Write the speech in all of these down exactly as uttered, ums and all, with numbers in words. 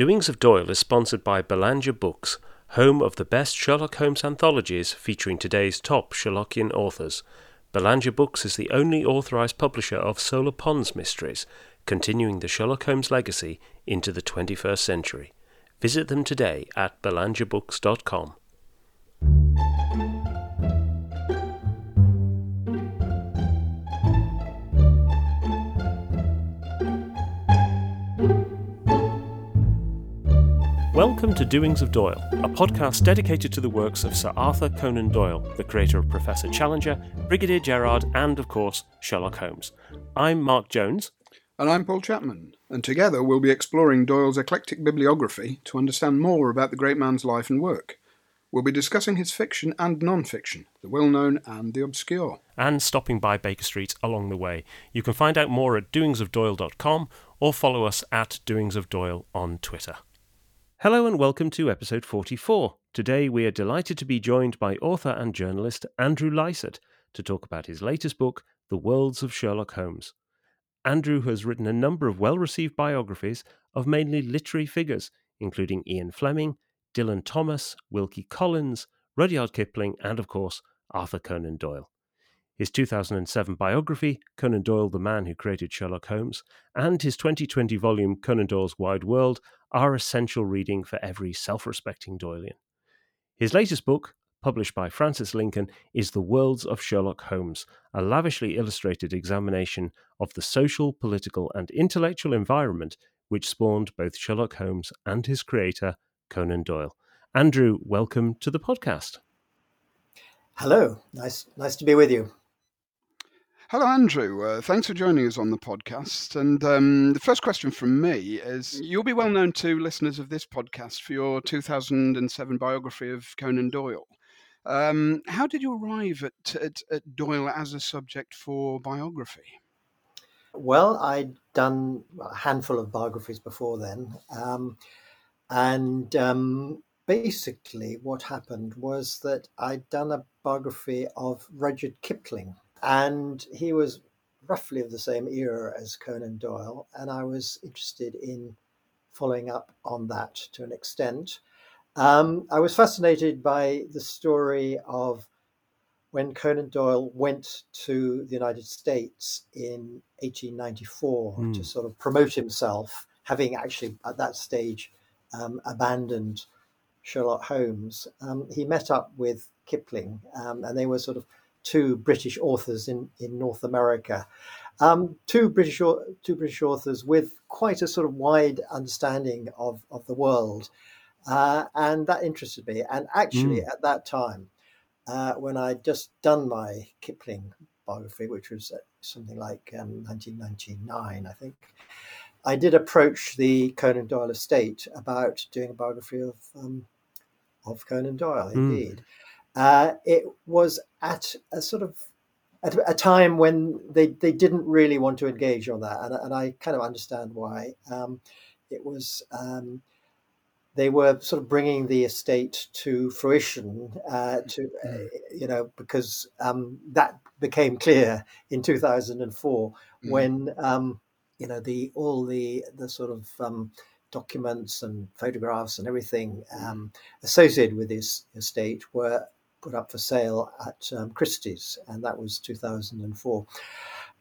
Doings of Doyle is sponsored by Belanger Books, home of the best Sherlock Holmes anthologies featuring today's top Sherlockian authors. Belanger Books is the only authorised publisher of Solar Pons mysteries, continuing the Sherlock Holmes legacy into the twenty-first century. Visit them today at belanger books dot com. Welcome to Doings of Doyle, a podcast dedicated to the works of Sir Arthur Conan Doyle, the creator of Professor Challenger, Brigadier Gerard, and, of course, Sherlock Holmes. I'm Mark Jones. And I'm Paul Chapman. And together we'll be exploring Doyle's eclectic bibliography to understand more about the great man's life and work. We'll be discussing his fiction and non-fiction, the well-known and the obscure. And stopping by Baker Street along the way. You can find out more at doings of doyle dot com or follow us at Doings of Doyle on Twitter. Hello and welcome to episode forty-four. Today we are delighted to be joined by author and journalist Andrew Lycett to talk about his latest book, The Worlds of Sherlock Holmes. Andrew has written a number of well-received biographies of mainly literary figures, including Ian Fleming, Dylan Thomas, Wilkie Collins, Rudyard Kipling, and of course, Arthur Conan Doyle. His two thousand seven biography, Conan Doyle, the Man Who Created Sherlock Holmes, and his twenty twenty volume, Conan Doyle's Wide World, are essential reading for every self-respecting Doylean. His latest book, published by Francis Lincoln, is The Worlds of Sherlock Holmes, a lavishly illustrated examination of the social, political, and intellectual environment which spawned both Sherlock Holmes and his creator, Conan Doyle. Andrew, welcome to the podcast. Hello. Nice, nice to be with you. Hello, Andrew. Uh, thanks for joining us on the podcast. And um, the first question from me is, you'll be well known to listeners of this podcast for your two thousand seven biography of Conan Doyle. Um, how did you arrive at, at, at Doyle as a subject for biography? Well, I'd done a handful of biographies before then. Um, and um, basically what happened was that I'd done a biography of Rudyard Kipling. And he was roughly of the same era as Conan Doyle, and I was interested in following up on that to an extent. Um, I was fascinated by the story of when Conan Doyle went to the United States in eighteen ninety-four mm. to sort of promote himself, having actually at that stage um, abandoned Sherlock Holmes. Um, he met up with Kipling, um, and they were sort of two British authors in, in North America, um, two British two British authors with quite a sort of wide understanding of, of the world. Uh, and that interested me. And actually mm. at that time, uh, when I'd just done my Kipling biography, which was something like um, nineteen ninety-nine, I think, I did approach the Conan Doyle estate about doing a biography of, um, of Conan Doyle, indeed. Mm. Uh, it was at a sort of at a time when they, they didn't really want to engage on that. And, and I kind of understand why. Um, it was um, they were sort of bringing the estate to fruition, uh, to uh, you know, because um, that became clear in two thousand four mm. when, um, you know, the all the the sort of um, documents and photographs and everything um, associated with this estate were put up for sale at um, Christie's, and that was two thousand four,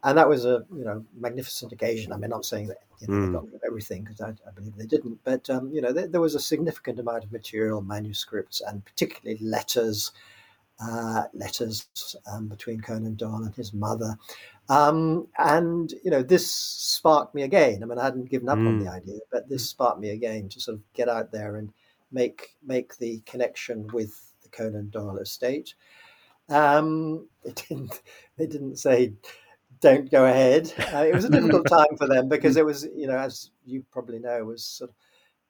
and that was a you know magnificent occasion. I mean, I'm saying that you know, mm. they got rid of everything because I, I believe they didn't, but um, you know th- there was a significant amount of material, manuscripts, and particularly letters, uh, letters um, between Conan Doyle and his mother, um, and you know this sparked me again. I mean, I hadn't given up mm. on the idea, but this sparked me again to sort of get out there and make make the connection with Conan Doyle estate. Um, they didn't. They didn't say, "Don't go ahead." Uh, it was a difficult time for them because it was, you know, as you probably know, was sort of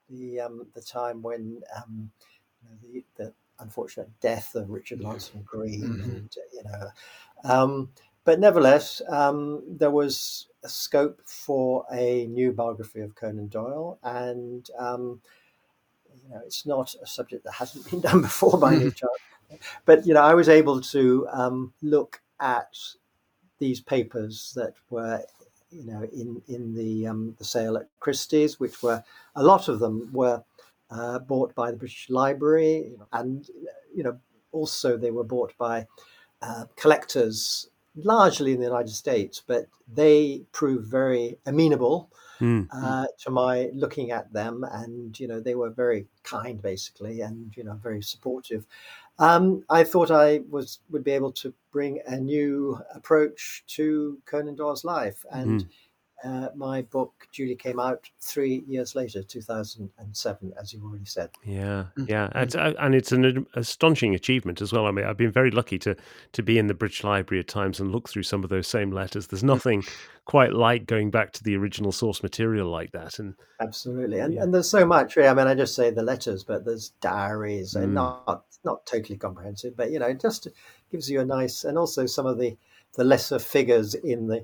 the um, the time when um, you know, the, the unfortunate death of Richard Lancelyn Green, mm-hmm. and you know. Um, but nevertheless, um, there was a scope for a new biography of Conan Doyle, and. Um, You know, it's not a subject that hasn't been done before by any chance. But, you know, I was able to um, look at these papers that were you know, in in the um, the sale at Christie's, which were a lot of them were uh, bought by the British Library, and you know also they were bought by uh, collectors largely in the United States, but they proved very amenable mm. uh, to my looking at them, and you know they were very kind basically, and you know very supportive. Um, I thought I was would be able to bring a new approach to Conan Doyle's life, and mm. uh, my book duly came out three years later, two thousand seven, as you already said. Yeah, yeah, and, and it's an astonishing achievement as well. I mean, I've been very lucky to to be in the British Library at times and look through some of those same letters. There's nothing quite like going back to the original source material like that. And absolutely, and, yeah. and there's so much. I mean, I just say the letters, but there's diaries and mm. not. Not totally comprehensive, but you know, it just gives you a nice, and also some of the, the lesser figures in the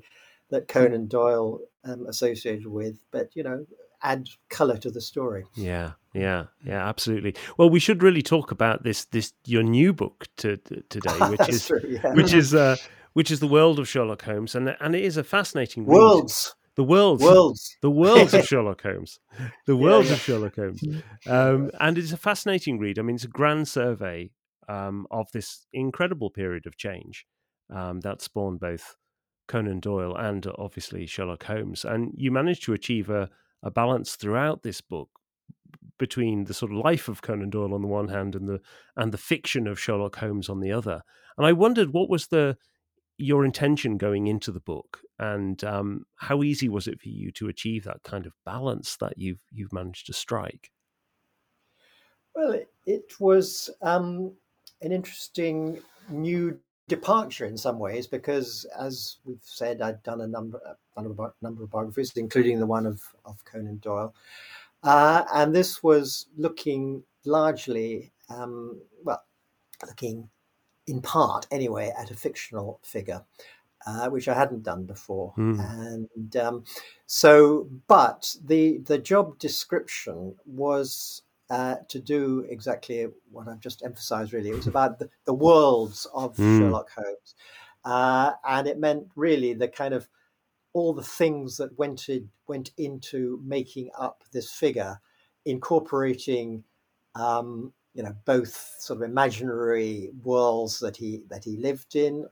that Conan Doyle um, associated with, but you know, add colour to the story. Yeah, yeah, yeah, absolutely. Well, we should really talk about this this your new book to, to, today, which is true, yeah. which is uh, which is The World of Sherlock Holmes, and and it is a fascinating worlds. Read. The worlds, worlds, the worlds of Sherlock Holmes, the worlds yeah, yeah. of Sherlock Holmes, um, and it's a fascinating read. I mean, it's a grand survey um, of this incredible period of change um, that spawned both Conan Doyle and obviously Sherlock Holmes. And you managed to achieve a, a balance throughout this book between the sort of life of Conan Doyle on the one hand and the and the fiction of Sherlock Holmes on the other. And I wondered what was the your intention going into the book, and um, how easy was it for you to achieve that kind of balance that you've you've managed to strike? Well, it, it was um, an interesting new departure in some ways, because as we've said, I'd done a number a number of biographies, including the one of, of Conan Doyle, uh, and this was looking largely, um, well, looking in part anyway, at a fictional figure, uh, which I hadn't done before. Mm. And um, so, but the the job description was uh, to do exactly what I've just emphasized, really. It was about the, the worlds of mm. Sherlock Holmes. Uh, and it meant really the kind of, all the things that went, in, went into making up this figure, incorporating um, you know, both sort of imaginary worlds that he that he lived in,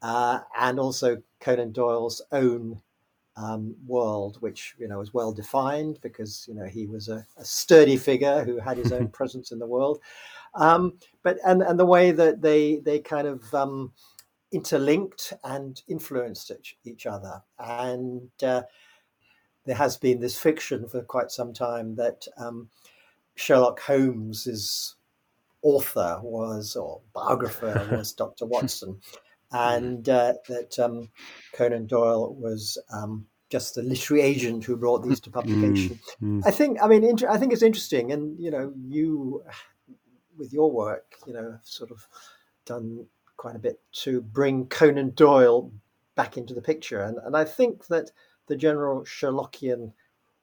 uh, and also Conan Doyle's own um, world, which you know was well defined because you know he was a, a sturdy figure who had his own presence in the world. Um, but and and the way that they they kind of um, interlinked and influenced each, each other, and uh, there has been this fiction for quite some time that. Um, Sherlock Holmes's author was, or biographer was, Doctor Watson, and uh, that um, Conan Doyle was um, just the literary agent who brought these to publication. Mm, mm. I think, I mean, inter- I think it's interesting, and you know, you with your work, you know, have sort of done quite a bit to bring Conan Doyle back into the picture, and and I think that the general Sherlockian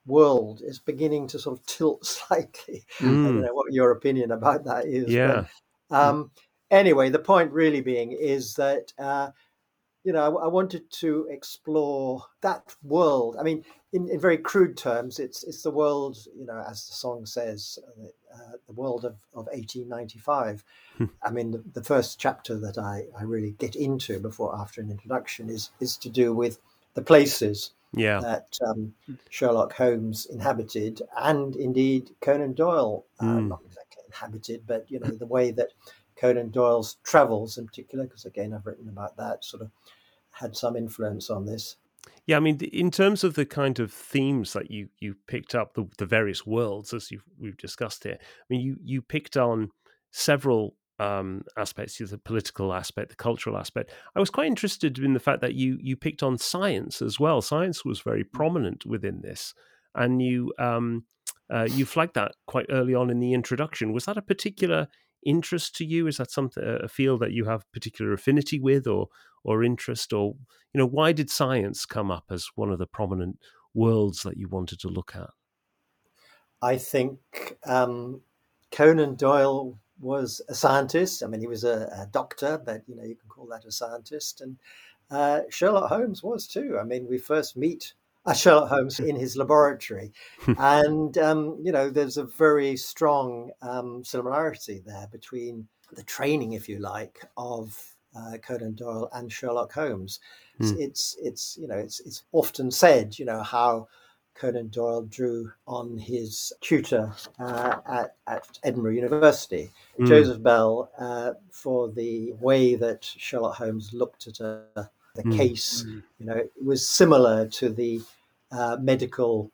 world is beginning to sort of tilt slightly. Mm. I don't know what your opinion about that is. Yeah. But, um, anyway, the point really being is that, uh, you know, I, I wanted to explore that world. I mean, in, in very crude terms, it's it's the world, you know, as the song says, uh, the world of, of eighteen ninety-five. I mean, the, the first chapter that I, I really get into before after an introduction is is to do with the places Yeah. that um, Sherlock Holmes inhabited, and indeed Conan Doyle, uh, mm. not exactly inhabited, but you know the way that Conan Doyle's travels in particular, because again I've written about that, sort of had some influence on this. Yeah, I mean, in terms of the kind of themes that you you picked up, the, the various worlds as you've, we've discussed here, I mean, you, you picked on several um, aspects, the political aspect, the cultural aspect. I was quite interested in the fact that you you picked on science as well. Science was very prominent within this, and you um, uh, you flagged that quite early on in the introduction. Was that a particular interest to you? Is that something, a field that you have particular affinity with, or or interest, or you know, why did science come up as one of the prominent worlds that you wanted to look at? I think um, Conan Doyle was a scientist. I mean, he was a, a doctor, but you know, you can call that a scientist. And uh, Sherlock Holmes was too. I mean, we first meet uh, Sherlock Holmes in his laboratory. And, um, you know, there's a very strong um, similarity there between the training, if you like, of Uh, Conan Doyle and Sherlock Holmes. It's, mm. it's it's you know it's it's often said, you know, how Conan Doyle drew on his tutor uh, at at Edinburgh University, mm. Joseph Bell, uh, for the way that Sherlock Holmes looked at uh, the mm. case. Mm. You know, it was similar to the uh, medical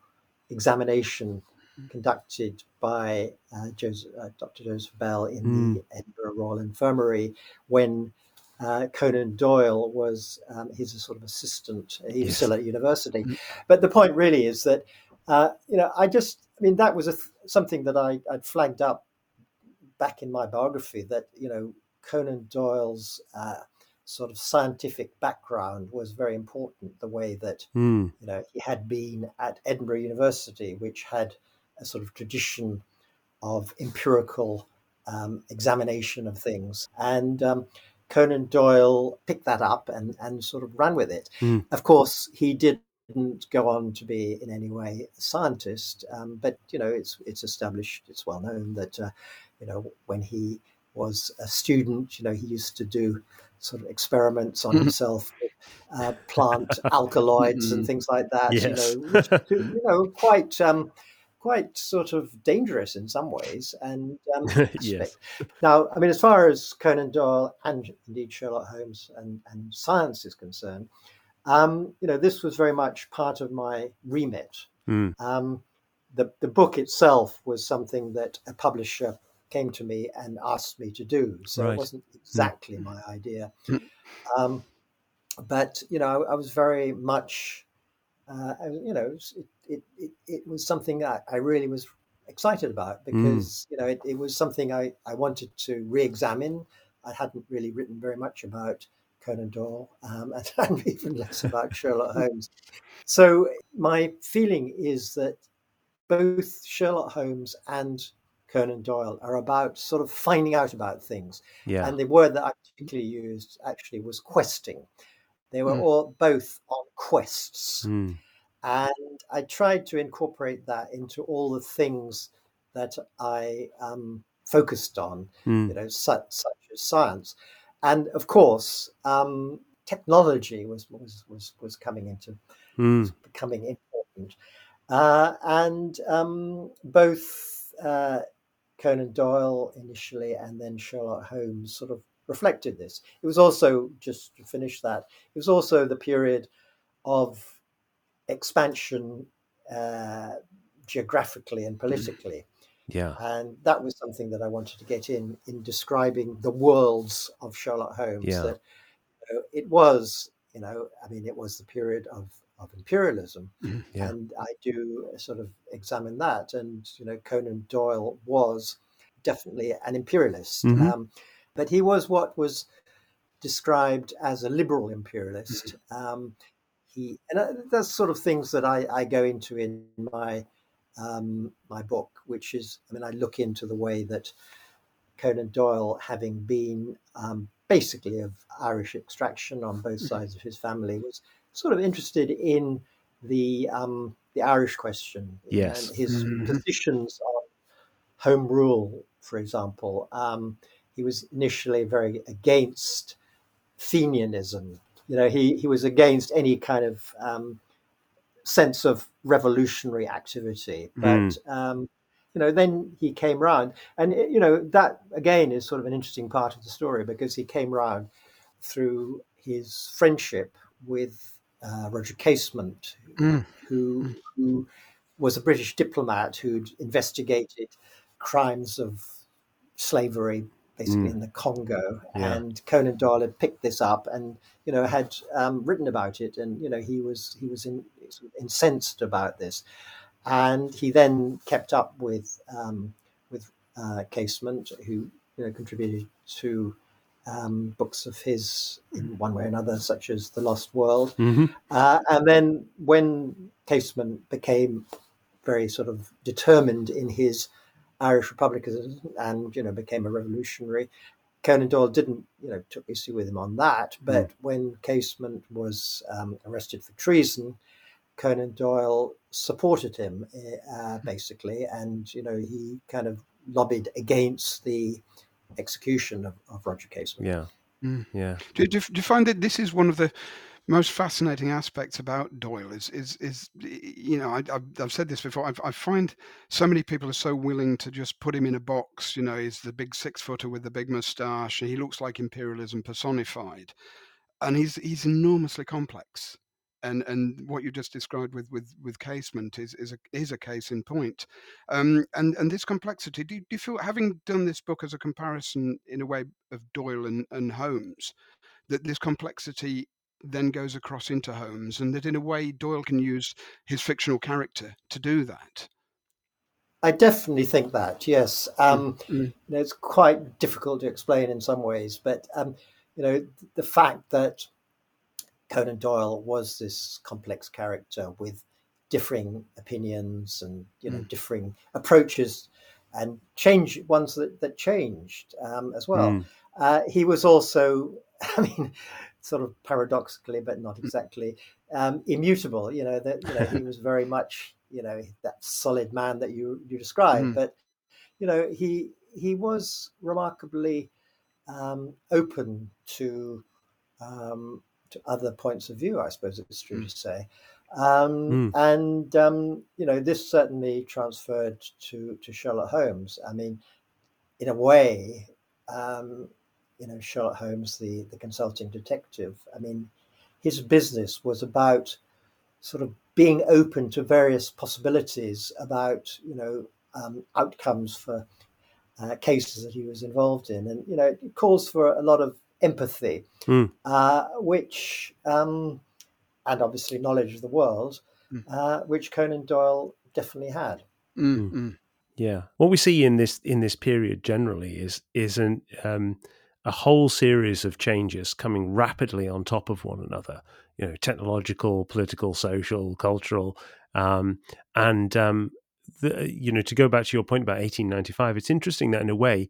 examination conducted by uh, Joseph, uh, Doctor Joseph Bell in mm. the Edinburgh Royal Infirmary when Uh, Conan Doyle was, um, he's a sort of assistant, he was yes. still at university. But the point really is that, uh, you know, I just, I mean, that was a th- something that I, I'd flagged up back in my biography, that, you know, Conan Doyle's uh, sort of scientific background was very important, the way that, mm. you know, he had been at Edinburgh University, which had a sort of tradition of empirical um, examination of things. And, um, Conan Doyle picked that up and, and sort of ran with it. Mm. Of course, he didn't go on to be in any way a scientist, um, but, you know, it's it's established, it's well known that, uh, you know, when he was a student, you know, he used to do sort of experiments on himself, with, uh, plant alkaloids and things like that, yes. you know, which, you know, quite... Um, quite sort of dangerous in some ways. And um, yes. Now, I mean, as far as Conan Doyle and indeed Sherlock Holmes and, and science is concerned, um, you know, this was very much part of my remit. Mm. Um, the, the book itself was something that a publisher came to me and asked me to do. So right. It wasn't exactly mm. my idea. Mm. Um, but, you know, I, I was very much, uh, I, you know, it, It, it it was something that I really was excited about because, mm. you know, it, it was something I, I wanted to re-examine. I hadn't really written very much about Conan Doyle um, and, and even less about Sherlock Holmes. So my feeling is that both Sherlock Holmes and Conan Doyle are about sort of finding out about things. Yeah. And the word that I particularly used actually was questing. They were mm. all both on quests. Mm. And I tried to incorporate that into all the things that I um, focused on, mm. you know, such, such as science. And of course, um, technology was was was, was coming into mm. was becoming important. Uh, and um, both uh, Conan Doyle initially and then Sherlock Holmes sort of reflected this. It was also, just to finish that, it was also the period of expansion uh, geographically and politically. Yeah. And that was something that I wanted to get in, in describing the worlds of Sherlock Holmes. Yeah. That, you know, it was, you know, I mean, it was the period of, of imperialism. Yeah. And I do sort of examine that. And, you know, Conan Doyle was definitely an imperialist. Mm-hmm. Um, but he was what was described as a liberal imperialist. Mm-hmm. Um He, and that's sort of things that I, I go into in my um, my book, which is, I mean, I look into the way that Conan Doyle, having been um, basically of Irish extraction on both sides of his family, was sort of interested in the um, the Irish question. Yes. And his mm-hmm. positions on Home Rule, for example. Um, he was initially very against Fenianism. You know, he, he was against any kind of um, sense of revolutionary activity. But, mm. um, you know, then he came round. And, you know, that, again, is sort of an interesting part of the story because he came round through his friendship with uh, Roger Casement, mm. who, who was a British diplomat who'd investigated crimes of slavery, basically mm. in the Congo, yeah. and Conan Doyle had picked this up and, you know, had um, written about it, and, you know, he was he was in, sort of incensed about this, and he then kept up with um, with uh, Casement, who, you know, contributed to um, books of his in one way or another, such as The Lost World, mm-hmm. uh, and then when Casement became very sort of determined in his Irish republicanism and, you know, became a revolutionary, Conan Doyle didn't, you know, took issue with him on that. But mm. when Casement was um, arrested for treason, Conan Doyle supported him uh, basically, and you know he kind of lobbied against the execution of, of Roger Casement. Yeah, mm. yeah. Do, do, do you find that this is one of the most fascinating aspects about Doyle is, is, is you know, I, I've, I've said this before, I've, I find so many people are so willing to just put him in a box, you know, he's the big six-footer with the big moustache, and he looks like imperialism personified. And he's he's enormously complex. And and what you just described with with, with Casement is is a, is a case in point. Um, and, and this complexity, do you, do you feel, having done this book as a comparison in a way of Doyle and, and Holmes, that this complexity then goes across into Holmes, and that in a way Doyle can use his fictional character to do that? I definitely think that, yes. Um, mm-hmm. you know, it's quite difficult to explain in some ways, but um, you know, the fact that Conan Doyle was this complex character with differing opinions and you know mm. differing approaches and change ones that, that changed um, as well. Mm. Uh, he was also, I mean, sort of paradoxically, but not exactly, um, immutable. You know that you know, he was very much, you know, that solid man that you you described. Mm. But you know, he he was remarkably um, open to um, to other points of view. I suppose it's true mm. to say, um, mm. and um, you know, this certainly transferred to to Sherlock Holmes. I mean, in a way. Um, You know, Sherlock Holmes, the, the consulting detective. I mean, his business was about sort of being open to various possibilities about, you know, um, outcomes for uh, cases that he was involved in. And, you know, it calls for a lot of empathy, mm. uh, which, um, and obviously knowledge of the world, mm. uh, which Conan Doyle definitely had. Mm-hmm. Yeah. What we see in this in this period generally is, is an... Um, a whole series of changes coming rapidly on top of one another, you know, technological, political, social, cultural. Um, and, um, the, you know, to go back to your point about eighteen ninety-five, it's interesting that in a way,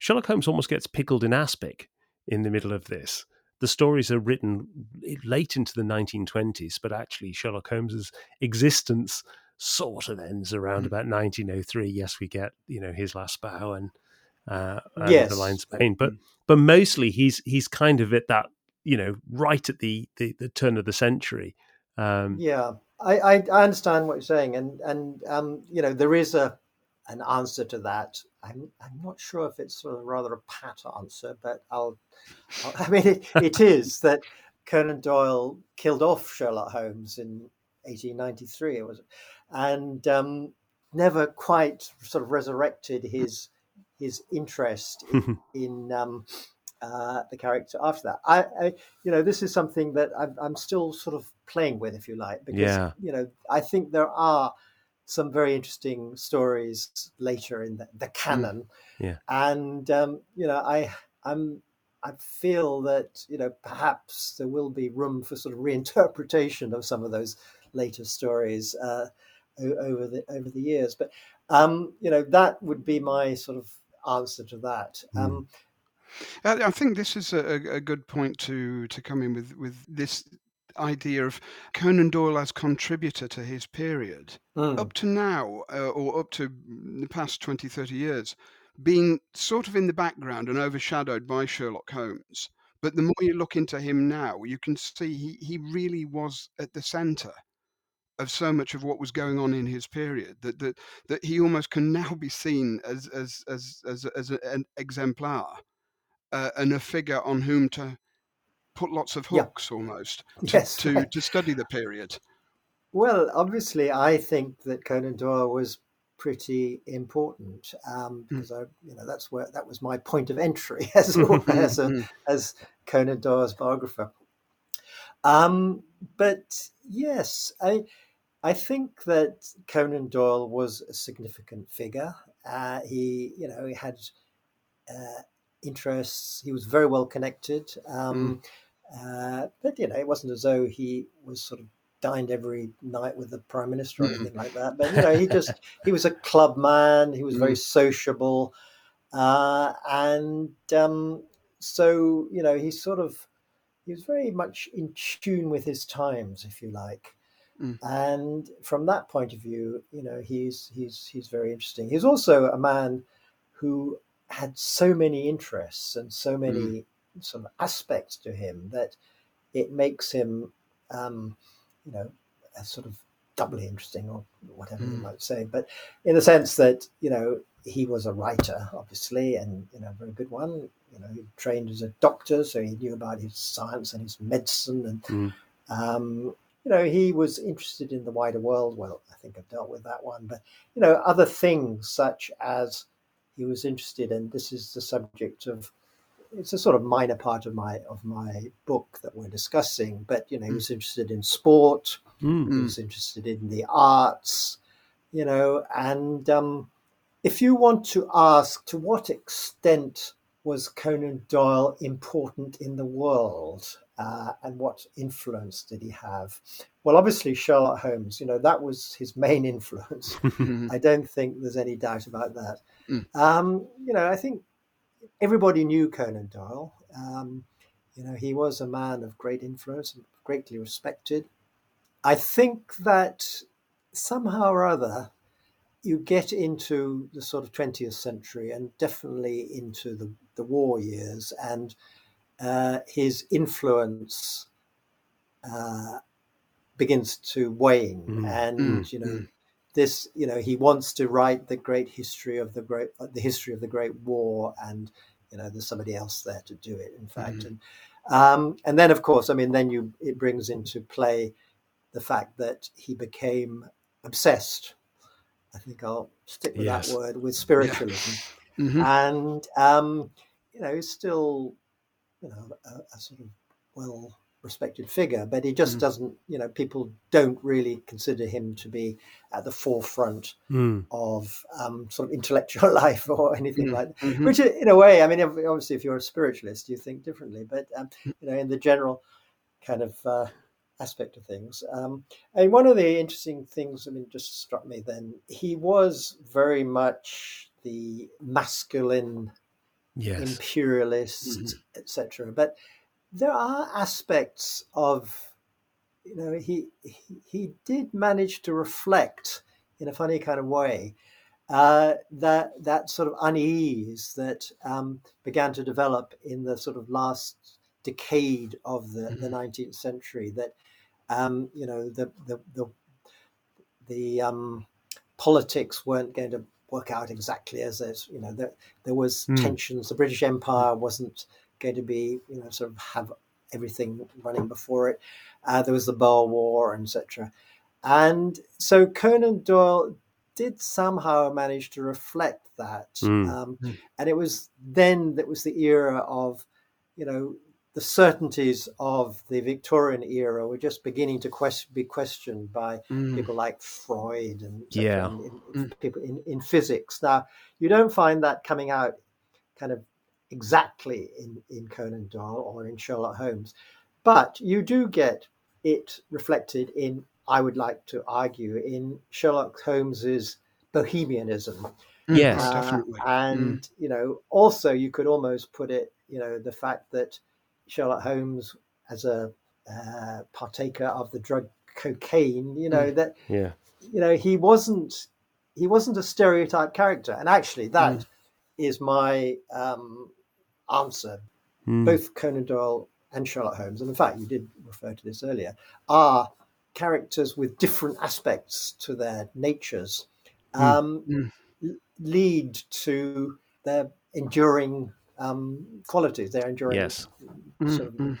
Sherlock Holmes almost gets pickled in aspic in the middle of this. The stories are written late into the nineteen twenties, but actually Sherlock Holmes's existence sort of ends around mm. about nineteen oh three. Yes, we get, you know, his last bow and, Uh, and yes. the lion's pain, but but mostly he's he's kind of at that, you know, right at the the, the turn of the century. Um, yeah, I, I I understand what you're saying, and and um, you know, there is a an answer to that. I'm I'm not sure if it's sort of rather a pat answer, but I'll, I'll I mean it, it is that Conan Doyle killed off Sherlock Holmes in eighteen ninety-three, it was, and um, never quite sort of resurrected his. his interest in, in um, uh, the character after that. I, I, you know, this is something that I'm, I'm still sort of playing with, if you like, because, yeah. you know, I think there are some very interesting stories later in the, the canon. Mm. Yeah. And, um, you know, I, I'm, I feel that, you know, perhaps there will be room for sort of reinterpretation of some of those later stories uh, over the, over the years. But, um, you know, that would be my sort of answer to that. Um, I, I think this is a, a good point to to come in with with this idea of Conan Doyle as contributor to his period. Mm. Up to now, uh, or up to the past twenty, thirty years, being sort of in the background and overshadowed by Sherlock Holmes. But the more you look into him now, you can see he, he really was at the centre of so much of what was going on in his period, that that, that he almost can now be seen as as as as, as an exemplar uh, and a figure on whom to put lots of hooks, yeah. almost to, yes. to to study the period. Well, obviously, I think that Conan Doyle was pretty important um, because mm. I, you know, that's where that was my point of entry as as a, as Conan Doyle's biographer. Um, but yes, I. I think that Conan Doyle was a significant figure. Uh, he, you know, he had uh, interests. He was very well connected. Um, mm. uh, but, you know, it wasn't as though he was sort of dined every night with the prime minister or anything like that. But, you know, he just, he was a club man. He was mm. very sociable. Uh, and um, so, you know, he sort of, he was very much in tune with his times, if you like. Mm. And from that point of view, you know, he's he's he's very interesting. He's also a man who had so many interests and so many mm. sort of aspects to him that it makes him, um, you know, a sort of doubly interesting, or whatever mm. you might say. But in the sense that, you know, he was a writer, obviously, and, you know, a very good one. You know, he trained as a doctor, so he knew about his science and his medicine, and mm. um, you know, he was interested in the wider world. Well, I think I've dealt with that one, but, you know, other things such as he was interested in. This is the subject of, it's a sort of minor part of my of my book that we're discussing, but, you know, he was interested in sport. Mm-hmm. He was interested in the arts, you know, and um, if you want to ask to what extent was Conan Doyle important in the world, uh, and what influence did he have? Well, obviously Sherlock Holmes, you know, that was his main influence. I don't think there's any doubt about that. Mm. Um, you know, I think everybody knew Conan Doyle. Um, you know, he was a man of great influence, and greatly respected. I think that somehow or other, you get into the sort of twentieth century, and definitely into the, the war years, and uh, his influence uh, begins to wane. Mm-hmm. And, mm-hmm. you know, this, you know, he wants to write the great history of the great, the history of the Great War. And, you know, there's somebody else there to do it, in fact. Mm-hmm. And, um, and then, of course, I mean, then you, it brings into play the fact that he became obsessed, I think I'll stick with yes. that word, with spiritualism. Yeah. Mm-hmm. And, um, you know, he's still, you know, a, a sort of well-respected figure, but he just mm. doesn't, you know, people don't really consider him to be at the forefront mm. of um, sort of intellectual life or anything mm. like that, mm-hmm. which in a way, I mean, obviously, if you're a spiritualist, you think differently, but, um, you know, in the general kind of... Uh, aspect of things. Um, and one of the interesting things, I mean, just struck me then, he was very much the masculine yes. imperialist, mm-hmm. et cetera. But there are aspects of, you know, he, he he did manage to reflect in a funny kind of way uh, that that sort of unease that um, began to develop in the sort of last decade of the, mm-hmm. the nineteenth century, that Um, you know, the the the, the um, politics weren't going to work out exactly as it, you know, there, there was mm. tensions. The British Empire wasn't going to be, you know, sort of have everything running before it. Uh, there was the Boer War, et cetera. And so Conan Doyle did somehow manage to reflect that. Mm. Um, and it was then that was the era of, you know, the certainties of the Victorian era were just beginning to quest- be questioned by mm. people like Freud and yeah. in, in, people in, in physics. Now, you don't find that coming out kind of exactly in, in Conan Doyle or in Sherlock Holmes, but you do get it reflected in, I would like to argue, in Sherlock Holmes's bohemianism. Yes, uh, definitely. And, mm. you know, also you could almost put it, you know, the fact that Sherlock Holmes as a uh, partaker of the drug cocaine, you know, that, yeah. you know, he wasn't, he wasn't a stereotype character. And actually that mm. is my um, answer. Mm. Both Conan Doyle and Sherlock Holmes, and in fact, you did refer to this earlier, are characters with different aspects to their natures, um, mm. Mm. lead to their enduring Um, qualities, their enduring yes. sort of mm-hmm.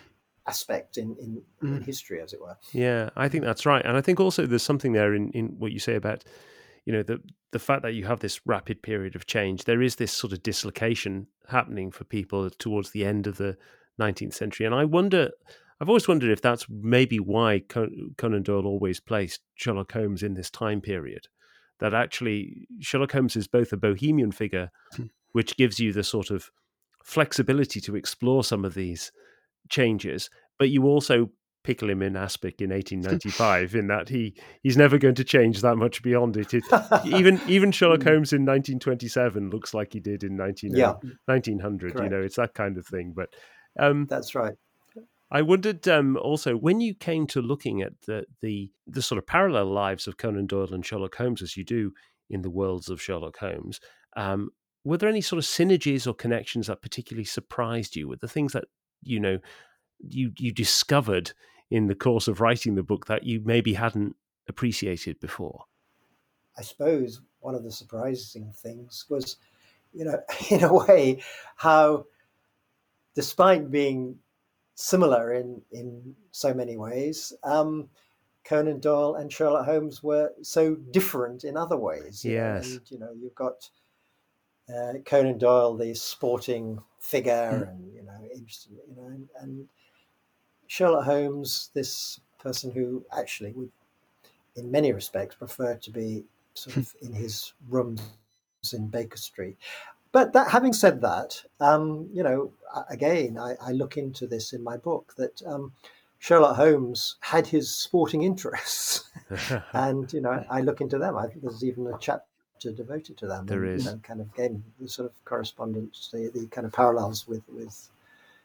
aspect in, in, mm. in history, as it were. Yeah, I think that's right. And I think also there's something there in, in what you say about, you know, the, the fact that you have this rapid period of change. There is this sort of dislocation happening for people towards the end of the nineteenth century. And I wonder, I've always wondered if that's maybe why Conan Doyle always placed Sherlock Holmes in this time period, that actually Sherlock Holmes is both a bohemian figure, which gives you the sort of flexibility to explore some of these changes, but you also pickle him in aspic in eighteen ninety-five in that he he's never going to change that much beyond it. it even even Sherlock Holmes in nineteen twenty-seven looks like he did in nineteen hundred. Correct. You know, it's that kind of thing. But um, that's right. I wondered um, also, when you came to looking at the, the the sort of parallel lives of Conan Doyle and Sherlock Holmes, as you do in The Worlds of Sherlock Holmes, um, were there any sort of synergies or connections that particularly surprised you? Were the things that, you know, you you discovered in the course of writing the book that you maybe hadn't appreciated before? I suppose one of the surprising things was, you know, in a way, how despite being similar in, in so many ways, um, Conan Doyle and Sherlock Holmes were so different in other ways. Yes. And, you know, you've got uh, Conan Doyle, the sporting figure, mm. and, you know, interesting, you know, and, and Sherlock Holmes, this person who actually would, in many respects, prefer to be sort of in his rooms in Baker Street. But that, having said that, um, you know, again, I, I look into this in my book that um, Sherlock Holmes had his sporting interests, and you know, I look into them. I think there's even a chapter devoted to them. There and, is you know, kind of again the sort of correspondence, the, the kind of parallels with with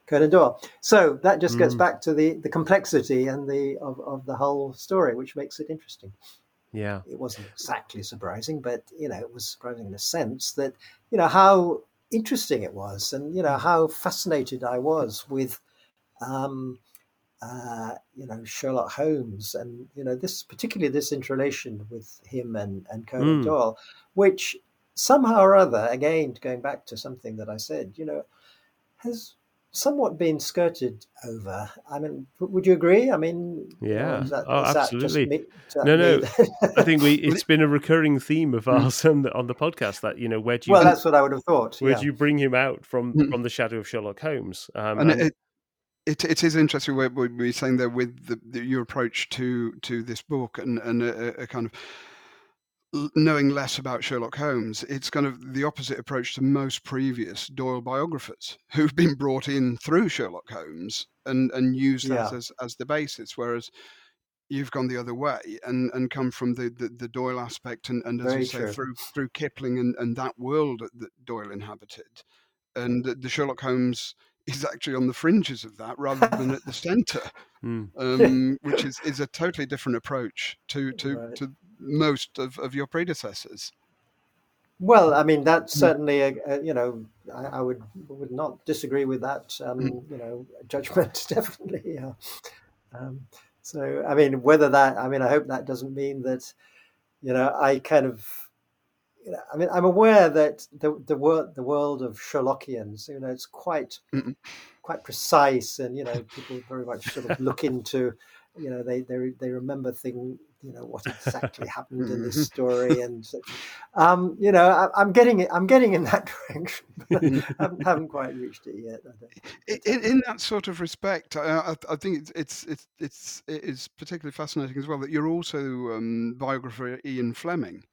Conan Doyle. So that just gets mm. back to the the complexity and the of, of the whole story, which makes it interesting. Yeah, it wasn't exactly surprising, but you know, it was surprising in a sense that, you know, how interesting it was, and you know, how fascinated I was with, um, uh, you know, Sherlock Holmes, and you know, this particularly this interrelation with him and and Conan mm. Doyle, which somehow or other, again, going back to something that I said, you know, has somewhat been skirted over. I mean, would you agree? I mean, yeah, is that, oh, is absolutely. That just me, no, no. I think we it's been a recurring theme of ours on the, on the podcast that, you know, where do you? Well, that's what I would have thought. Where yeah. do you bring him out from from the shadow of Sherlock Holmes? Um, and, and it, it it is interesting what we were saying there with the, the, your approach to to this book and and a, a kind of. Knowing less about Sherlock Holmes, it's kind of the opposite approach to most previous Doyle biographers who've been brought in through Sherlock Holmes and, and used that yeah. as, as the basis, whereas you've gone the other way and, and come from the, the, the Doyle aspect and, and as Very you say, true. through through Kipling and, and that world that Doyle inhabited. And the, the Sherlock Holmes is actually on the fringes of that rather than at the centre, mm. um, which is, is a totally different approach to to, right. to most of, of your predecessors. Well, I mean, that's certainly, a, a, you know, I, I would would not disagree with that, um, you know, judgment, definitely. Yeah. Um, so, I mean, whether that, I mean, I hope that doesn't mean that, you know, I kind of, you know, I mean, I'm aware that the the world the world of Sherlockians, you know, it's quite Mm-mm. quite precise, and you know, people very much sort of look into, you know, they they they remember things, you know, what exactly happened in this story, and um, you know, I, I'm getting it, I'm getting in that direction. I haven't, haven't quite reached it yet. I in, in that sort of respect, I, I think it's it's it's it's particularly fascinating as well that you're also um, biographer Ian Fleming.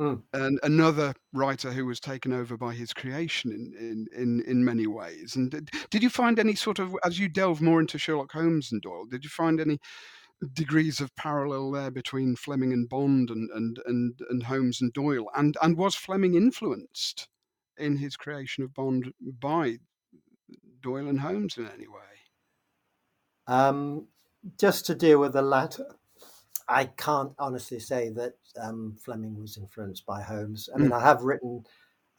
Mm. And another writer who was taken over by his creation in, in, in, in many ways. And did, did you find any sort of, as you delve more into Sherlock Holmes and Doyle, did you find any degrees of parallel there between Fleming and Bond and and, and, and Holmes and Doyle? And, and was Fleming influenced in his creation of Bond by Doyle and Holmes in any way? Um, just to deal with the latter, I can't honestly say that um, Fleming was influenced by Holmes. I mean, mm. I have written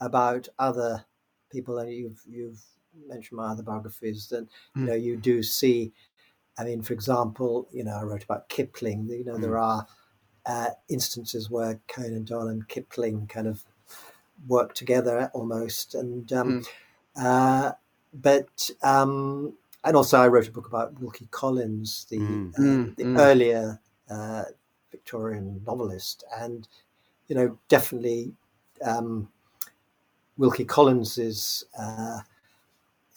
about other people, and you've you've mentioned my other biographies. That mm. you know, you do see. I mean, for example, you know, I wrote about Kipling. You know, mm. there are uh, instances where Conan Doyle and Kipling kind of work together almost, and um, mm. uh, but. Um, and also, I wrote a book about Wilkie Collins, the mm. Uh, mm. the mm. earlier. Uh, Victorian novelist, and you know, definitely um, Wilkie Collins's uh,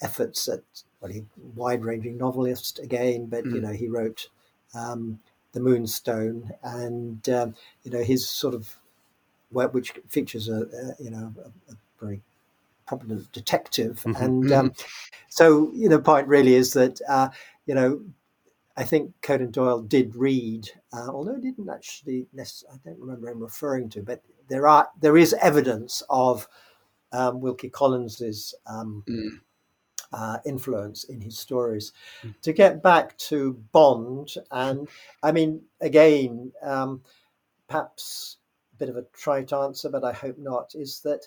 efforts at well, he wide-ranging novelist again, but mm. you know, he wrote um, The Moonstone, and um, you know, his sort of work which features a, a you know a, a very prominent detective, mm-hmm. and um, so you know, the point really is that uh, you know. I think Conan Doyle did read, uh, although he didn't actually, I don't remember him referring to, but there are there is evidence of um, Wilkie Collins's um, mm. uh, influence in his stories. Mm. To get back to Bond, and I mean, again, um, perhaps a bit of a trite answer, but I hope not, is that,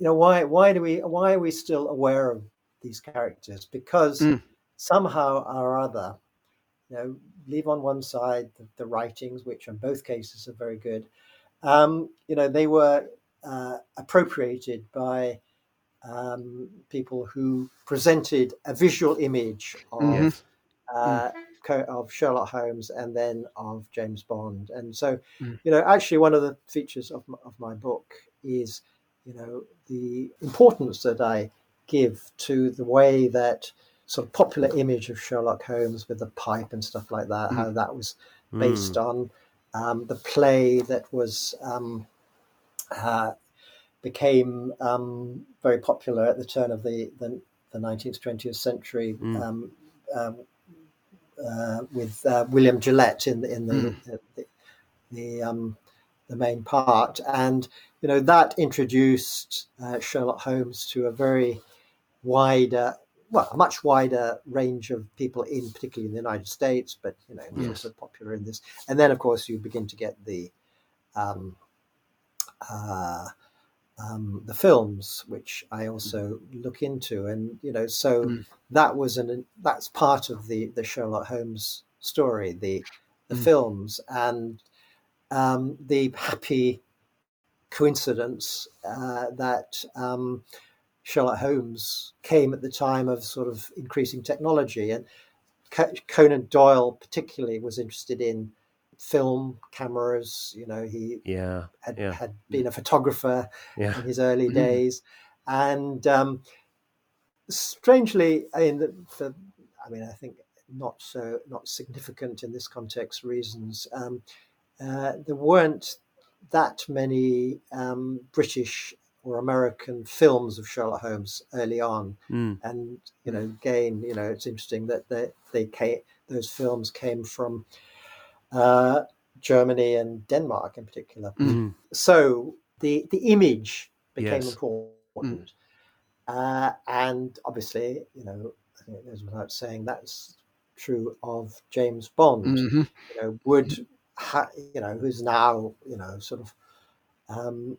you know, why why do we why are we still aware of these characters? Because mm. somehow or other, you know, leave on one side the, the writings, which in both cases are very good. Um, you know, they were uh, appropriated by um, people who presented a visual image of yes. uh, mm. of Sherlock Holmes and then of James Bond. And so, mm. you know, actually, one of the features of my, of my book is, you know, the importance that I give to the way that sort of popular image of Sherlock Holmes with the pipe and stuff like that, mm. how that was based mm. on um, the play that was um, uh, became um, very popular at the turn of the, the, the nineteenth, twentieth century mm. um, um, uh, with uh, William Gillette in the in the mm. the, the, the um, the main part, and you know that introduced uh, Sherlock Holmes to a very wider, well, a much wider range of people, in particularly in the United States, but you know yes. it was also popular in this. And then, of course, you begin to get the um, uh, um, the films, which I also look into, and you know, so mm. that was an that's part of the the Sherlock Holmes story, the the mm. films and. Um, the happy coincidence uh, that um, Sherlock Holmes came at the time of sort of increasing technology, and Co- Conan Doyle particularly was interested in film cameras. You know, he yeah, had, yeah. had been a photographer yeah. in his early days, and um, strangely, I mean, the, the, I mean, I think not so not significant in this context reasons. Um, Uh, there weren't that many um, British or American films of Sherlock Holmes early on, mm. and you know, again, you know, it's interesting that they, they came, those films came from uh, Germany and Denmark in particular. Mm. So the the image became yes. important, mm. uh, and obviously, you know, I think it goes without saying that's true of James Bond. Mm-hmm. You know, would you know, who's now, you know, sort of, um,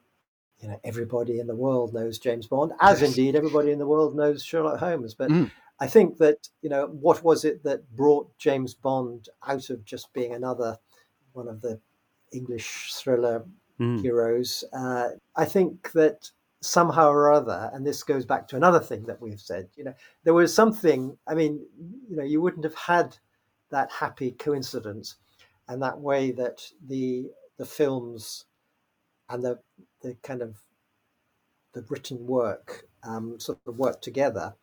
you know, everybody in the world knows James Bond, as yes. indeed everybody in the world knows Sherlock Holmes. But mm. I think that, you know, what was it that brought James Bond out of just being another one of the English thriller mm. heroes? Uh, I think that somehow or other, and this goes back to another thing that we've said, you know, there was something, I mean, you know, you wouldn't have had that happy coincidence. And that way that the the films and the the kind of the written work um, sort of work together,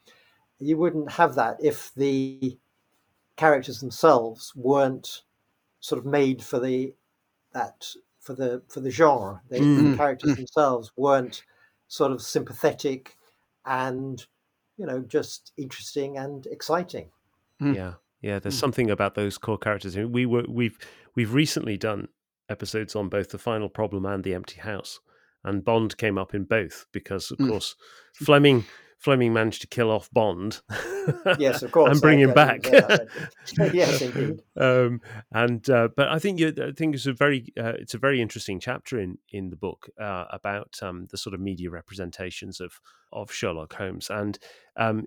you wouldn't have that if the characters themselves weren't sort of made for the that for the for the genre. The, mm. the characters mm. themselves weren't sort of sympathetic and, you know, just interesting and exciting. Mm. Yeah. Yeah, there's something about those core characters. We were we've we've recently done episodes on both The Final Problem and The Empty House, and Bond came up in both because, of mm. course, Fleming Fleming managed to kill off Bond. Yes, of course, and bring I, him I, back. Yeah, I, yes, indeed. Um, and uh, but I think you, I think it's a very uh, it's a very interesting chapter in in the book uh, about um, the sort of media representations of of Sherlock Holmes, and um,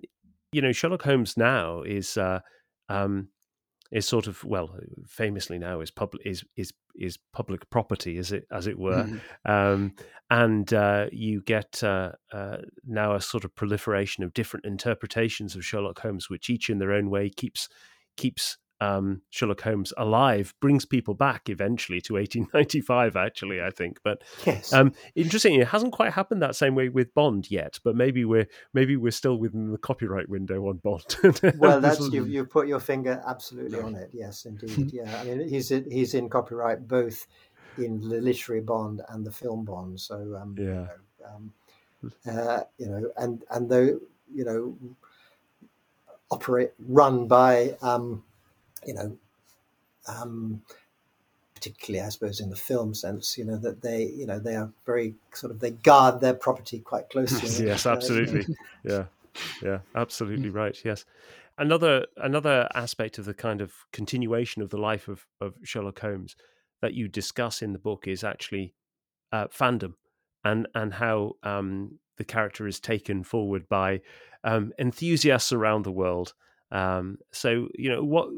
you know, Sherlock Holmes now is. Uh, Um, is sort of, well, famously now is public is is is public property, as it as it were, mm-hmm. um, and uh, you get uh, uh, now a sort of proliferation of different interpretations of Sherlock Holmes, which each in their own way keeps keeps um, Sherlock Holmes alive, brings people back eventually to eighteen ninety-five. Actually, I think, but yes, um, interesting. It hasn't quite happened that same way with Bond yet, but maybe we're maybe we're still within the copyright window on Bond. Well, that's you. You put your finger absolutely on it. Yes, indeed. Yeah, I mean, he's he's in copyright both in the literary Bond and the film Bond. So um, yeah, you know, um, uh, you know, and and though you know, operate run by. Um, you know, um, particularly, I suppose, in the film sense, you know, that they, you know, they are very sort of, they guard their property quite closely. Yes, absolutely. Yeah, yeah, absolutely right. Yes. Another another aspect of the kind of continuation of the life of, of Sherlock Holmes that you discuss in the book is actually uh, fandom and, and how um, the character is taken forward by um, enthusiasts around the world. Um, so, you know, what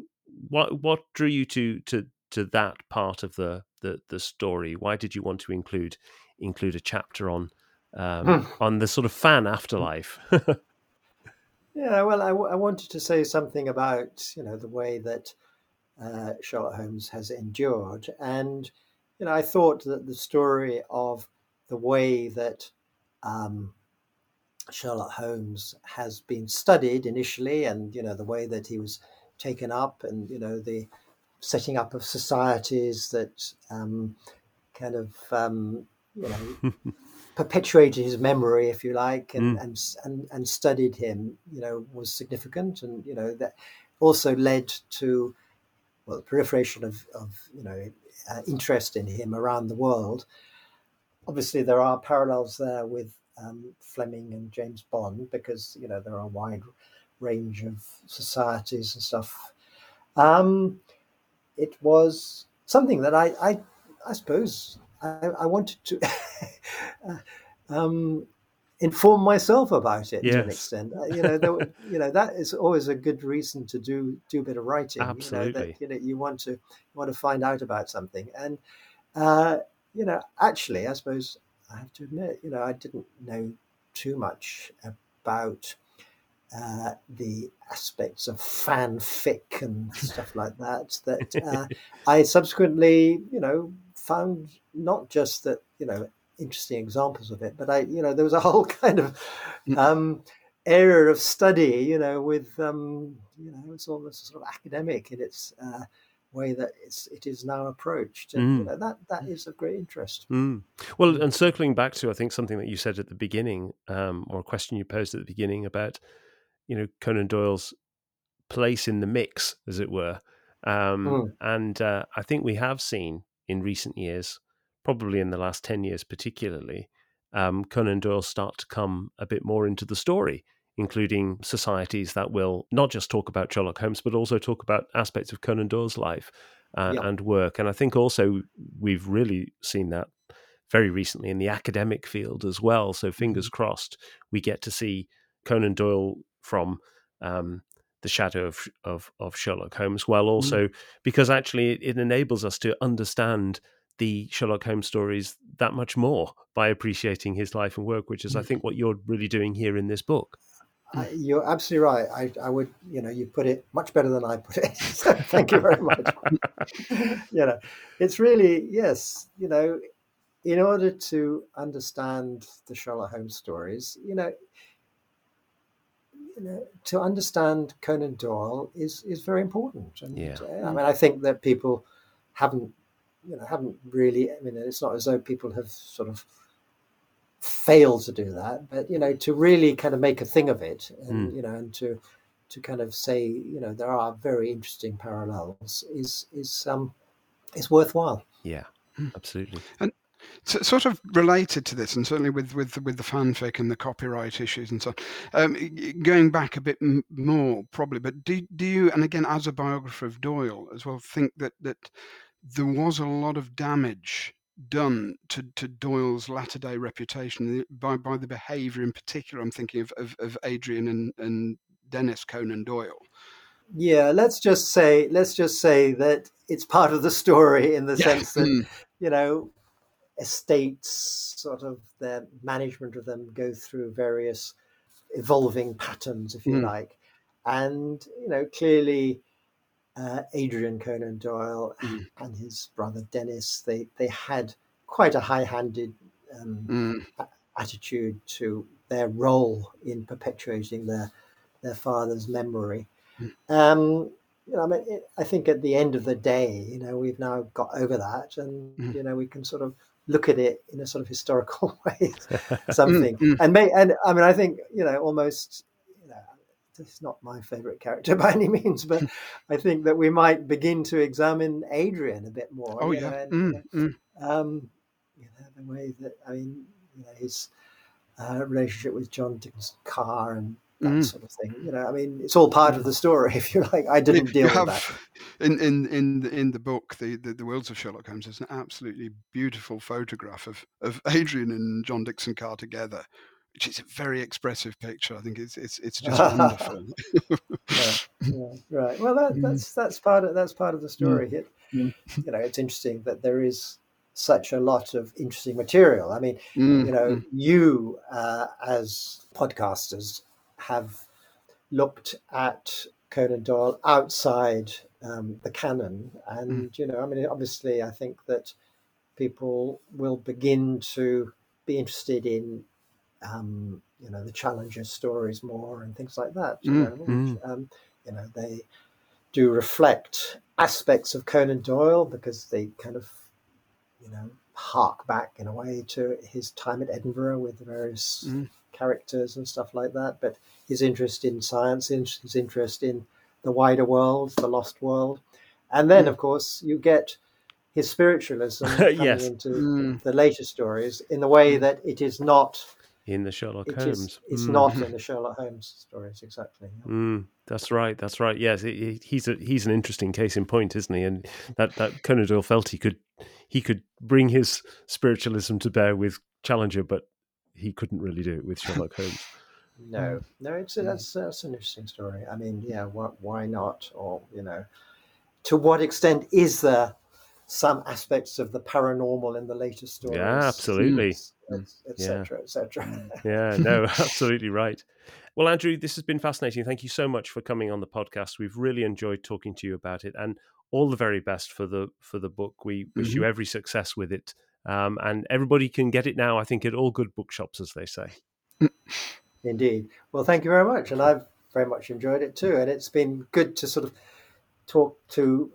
what what drew you to to to that part of the, the, the story? Why did you want to include include a chapter on um, mm. on the sort of fan afterlife? Yeah, well, I, w- I wanted to say something about, you know, the way that uh, Sherlock Holmes has endured. And, you know, I thought that the story of the way that um, Sherlock Holmes has been studied initially and, you know, the way that he was taken up and, you know, the setting up of societies that um, kind of, um, you know, perpetuated his memory, if you like, and, mm. and and and studied him, you know, was significant. And, you know, that also led to, well, the proliferation of, of you know, uh, interest in him around the world. Obviously, there are parallels there with um, Fleming and James Bond, because, you know, there are a wide range of societies and stuff. Um, it was something that I, I, I suppose... I, I wanted to um, inform myself about it, yes, to an extent. You know, there, you know, that is always a good reason to do do a bit of writing. Absolutely, you know, that, you know, you want to you want to find out about something, and uh, you know, actually, I suppose I have to admit, you know, I didn't know too much about uh, the aspects of fanfic and stuff like that. That uh, I subsequently, you know, found not just that, you know, interesting examples of it, but I, you know, there was a whole kind of um, area of study, you know, with, um, you know, it's almost sort of academic in its uh, way that it's, it is now approached. And, mm. you know, that, that is of great interest. Mm. Well, and circling back to, I think, something that you said at the beginning, um, or a question you posed at the beginning about, you know, Conan Doyle's place in the mix, as it were. Um, mm. And uh, I think we have seen, in recent years, probably in the last ten years particularly, um, Conan Doyle start to come a bit more into the story, including societies that will not just talk about Sherlock Holmes, but also talk about aspects of Conan Doyle's life uh, yeah. and work. And I think also we've really seen that very recently in the academic field as well. So fingers crossed, we get to see Conan Doyle from... Um, the shadow of, of of Sherlock Holmes, while also mm. because actually it, it enables us to understand the Sherlock Holmes stories that much more by appreciating his life and work, which is, mm. I think, what you're really doing here in this book. Uh, you're absolutely right. I, I would, you know, you put it much better than I put it. So thank you very much. You know, it's really, yes, you know, in order to understand the Sherlock Holmes stories, you know, You know, to understand Conan Doyle is is very important, and yeah. uh, I mean, I think that people haven't, you know, haven't really. I mean, it's not as though people have sort of failed to do that, but, you know, to really kind of make a thing of it, and mm. you know, and to to kind of say, you know, there are very interesting parallels is is um is worthwhile. Yeah, absolutely. And so, sort of related to this, and certainly with, with, with the fanfic and the copyright issues and so on, um, going back a bit m- more probably, but do, do you, and again, as a biographer of Doyle as well, think that, that there was a lot of damage done to, to Doyle's latter-day reputation by, by the behaviour in particular? I'm thinking of, of, of Adrian and, and Dennis Conan Doyle. Yeah, let's just say let's just say that it's part of the story in the yeah. sense that, you know, estates, sort of their management of them, go through various evolving patterns, if you mm. like. And, you know, clearly uh, Adrian Conan Doyle mm. and his brother Dennis, they, they had quite a high-handed um, mm. attitude to their role in perpetuating their, their father's memory. Mm. Um, You know, I mean, it, I think at the end of the day, you know, we've now got over that, and mm. you know, we can sort of look at it in a sort of historical way, something. and may, and I mean, I think, you know, almost, you know, it's not my favorite character by any means, but I think that we might begin to examine Adrian a bit more. Oh, you know, yeah. And, mm, you know, mm. um, you know, the way that, I mean, you know, his uh, relationship with John Dickson Carr and that mm. sort of thing. You know, I mean, it's all part of the story, if you like. I didn't if deal with have, that. In, in, in, the, in the book, the, the, the Worlds of Sherlock Holmes, there's an absolutely beautiful photograph of, of Adrian and John Dickson Carr together, which is a very expressive picture. I think it's it's it's just wonderful. yeah, yeah, right. Well, that, that's that's part of that's part of the story. Yeah. It, yeah. You know, it's interesting that there is such a lot of interesting material. I mean, mm. you know, mm. you uh, as podcasters have looked at Conan Doyle outside um, the canon, and mm. you know, I mean, obviously, I think that people will begin to be interested in. Um, you know, the Challenger stories more and things like that. You, mm, know, which, mm. um, you know, they do reflect aspects of Conan Doyle because they kind of, you know, hark back in a way to his time at Edinburgh with the various mm. characters and stuff like that. But his interest in science, his interest in the wider world, the lost world. And then, mm. of course, you get his spiritualism coming yes. into mm. the later stories in the way that it is not... in the Sherlock it Holmes. Is, it's mm. not in the Sherlock Holmes stories, exactly. Yeah. Mm, that's right, that's right. Yes, it, it, he's a, he's an interesting case in point, isn't he? And that, that Conan Doyle felt he could he could bring his spiritualism to bear with Challenger, but he couldn't really do it with Sherlock Holmes. no, no, it's a, that's that's an interesting story. I mean, yeah, wh- why not? Or, you know, to what extent is there some aspects of the paranormal in the later stories? Yeah, absolutely. Mm. Etc. Etc. Yeah, no, absolutely right. Well, Andrew, this has been fascinating. Thank you so much for coming on the podcast. We've really enjoyed talking to you about it, and all the very best for the for the book. We wish mm-hmm. you every success with it, um, and everybody can get it now, I think, at all good bookshops, as they say. Indeed. Well, thank you very much, and I've very much enjoyed it too. And it's been good to sort of talk to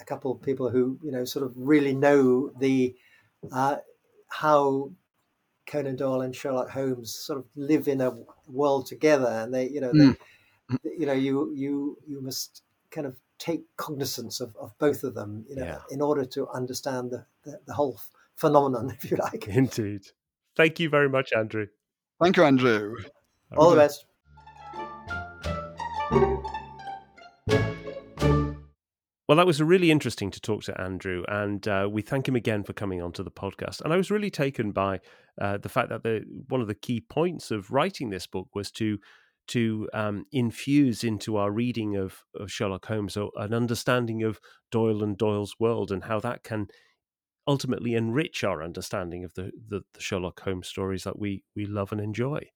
a couple of people who, you know, sort of really know the. Uh, how Conan Doyle and Sherlock Holmes sort of live in a world together, and they, you know, mm. they, you know, you you you must kind of take cognizance of, of both of them, you know, yeah. in order to understand the, the, the whole phenomenon, if you like. Indeed. Thank you very much, Andrew. Thank you, Andrew. All the best. Well, that was really interesting to talk to Andrew, and uh, we thank him again for coming onto the podcast. And I was really taken by uh, the fact that the, one of the key points of writing this book was to to um, infuse into our reading of, of Sherlock Holmes an understanding of Doyle and Doyle's world, and how that can ultimately enrich our understanding of the, the, the Sherlock Holmes stories that we we love and enjoy.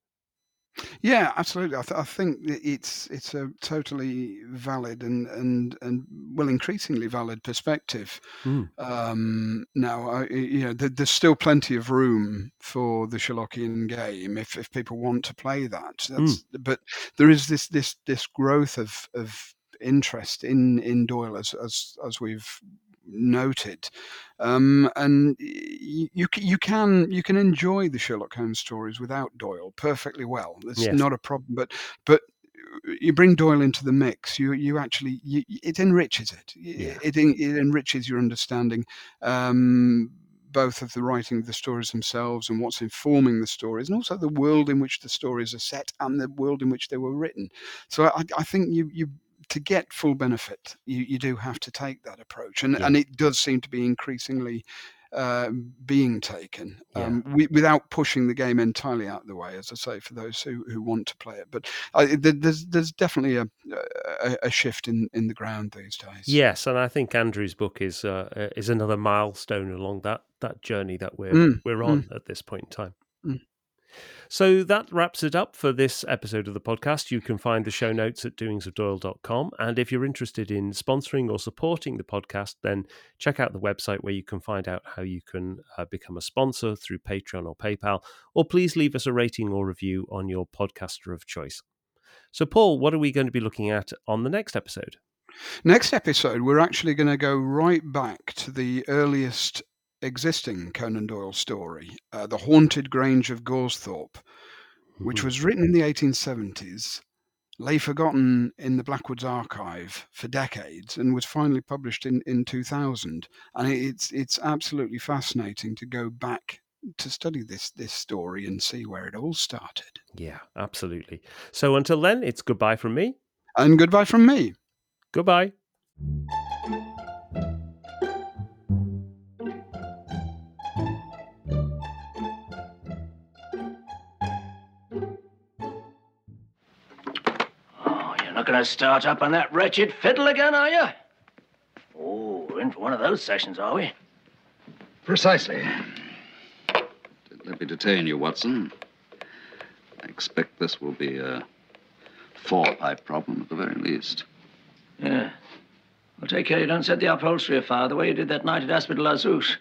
Yeah, absolutely. I, th- I think it's it's a totally valid and and, and well, increasingly valid perspective. Mm. Um, now, I, you know, th- there's still plenty of room for the Sherlockian game if, if people want to play that. That's, mm. But there is this this this growth of of interest in, in Doyle as as as we've. Noted, um, and you you can you can enjoy the Sherlock Holmes stories without Doyle perfectly well. It's yes. not a problem, but but you bring Doyle into the mix. You you actually you, it enriches it. Yeah. It it enriches your understanding, um, both of the writing of the stories themselves and what's informing the stories, and also the world in which the stories are set and the world in which they were written. So I, I think you you. To get full benefit, you, you do have to take that approach, and, yeah. and it does seem to be increasingly uh, being taken um, yeah. we, without pushing the game entirely out of the way, as I say, for those who, who want to play it. But I, there's there's definitely a, a a shift in in the ground these days. Yes, and I think Andrew's book is uh, is another milestone along that that journey that we're mm. we're on mm. at this point in time. Mm. So that wraps it up for this episode of the podcast. You can find the show notes at doings of doyle dot com. And if you're interested in sponsoring or supporting the podcast, then check out the website where you can find out how you can uh, become a sponsor through Patreon or PayPal, or please leave us a rating or review on your podcaster of choice. So, Paul, what are we going to be looking at on the next episode? Next episode, we're actually going to go right back to the earliest existing Conan Doyle story, uh, The Haunted Grange of Goresthorpe, which was written in the eighteen seventies, lay forgotten in the Blackwoods archive for decades and was finally published in, in two thousand. And it's it's absolutely fascinating to go back to study this this story and see where it all started. Yeah, absolutely. So until then, it's goodbye from me. And goodbye from me. Goodbye. Going to start up on that wretched fiddle again, are you? Oh, we're in for one of those sessions, are we? Precisely. Don't let me detain you, Watson. I expect this will be a four-pipe problem at the very least. Yeah. Well, take care you don't set the upholstery afire the way you did that night at Hospital Azouche.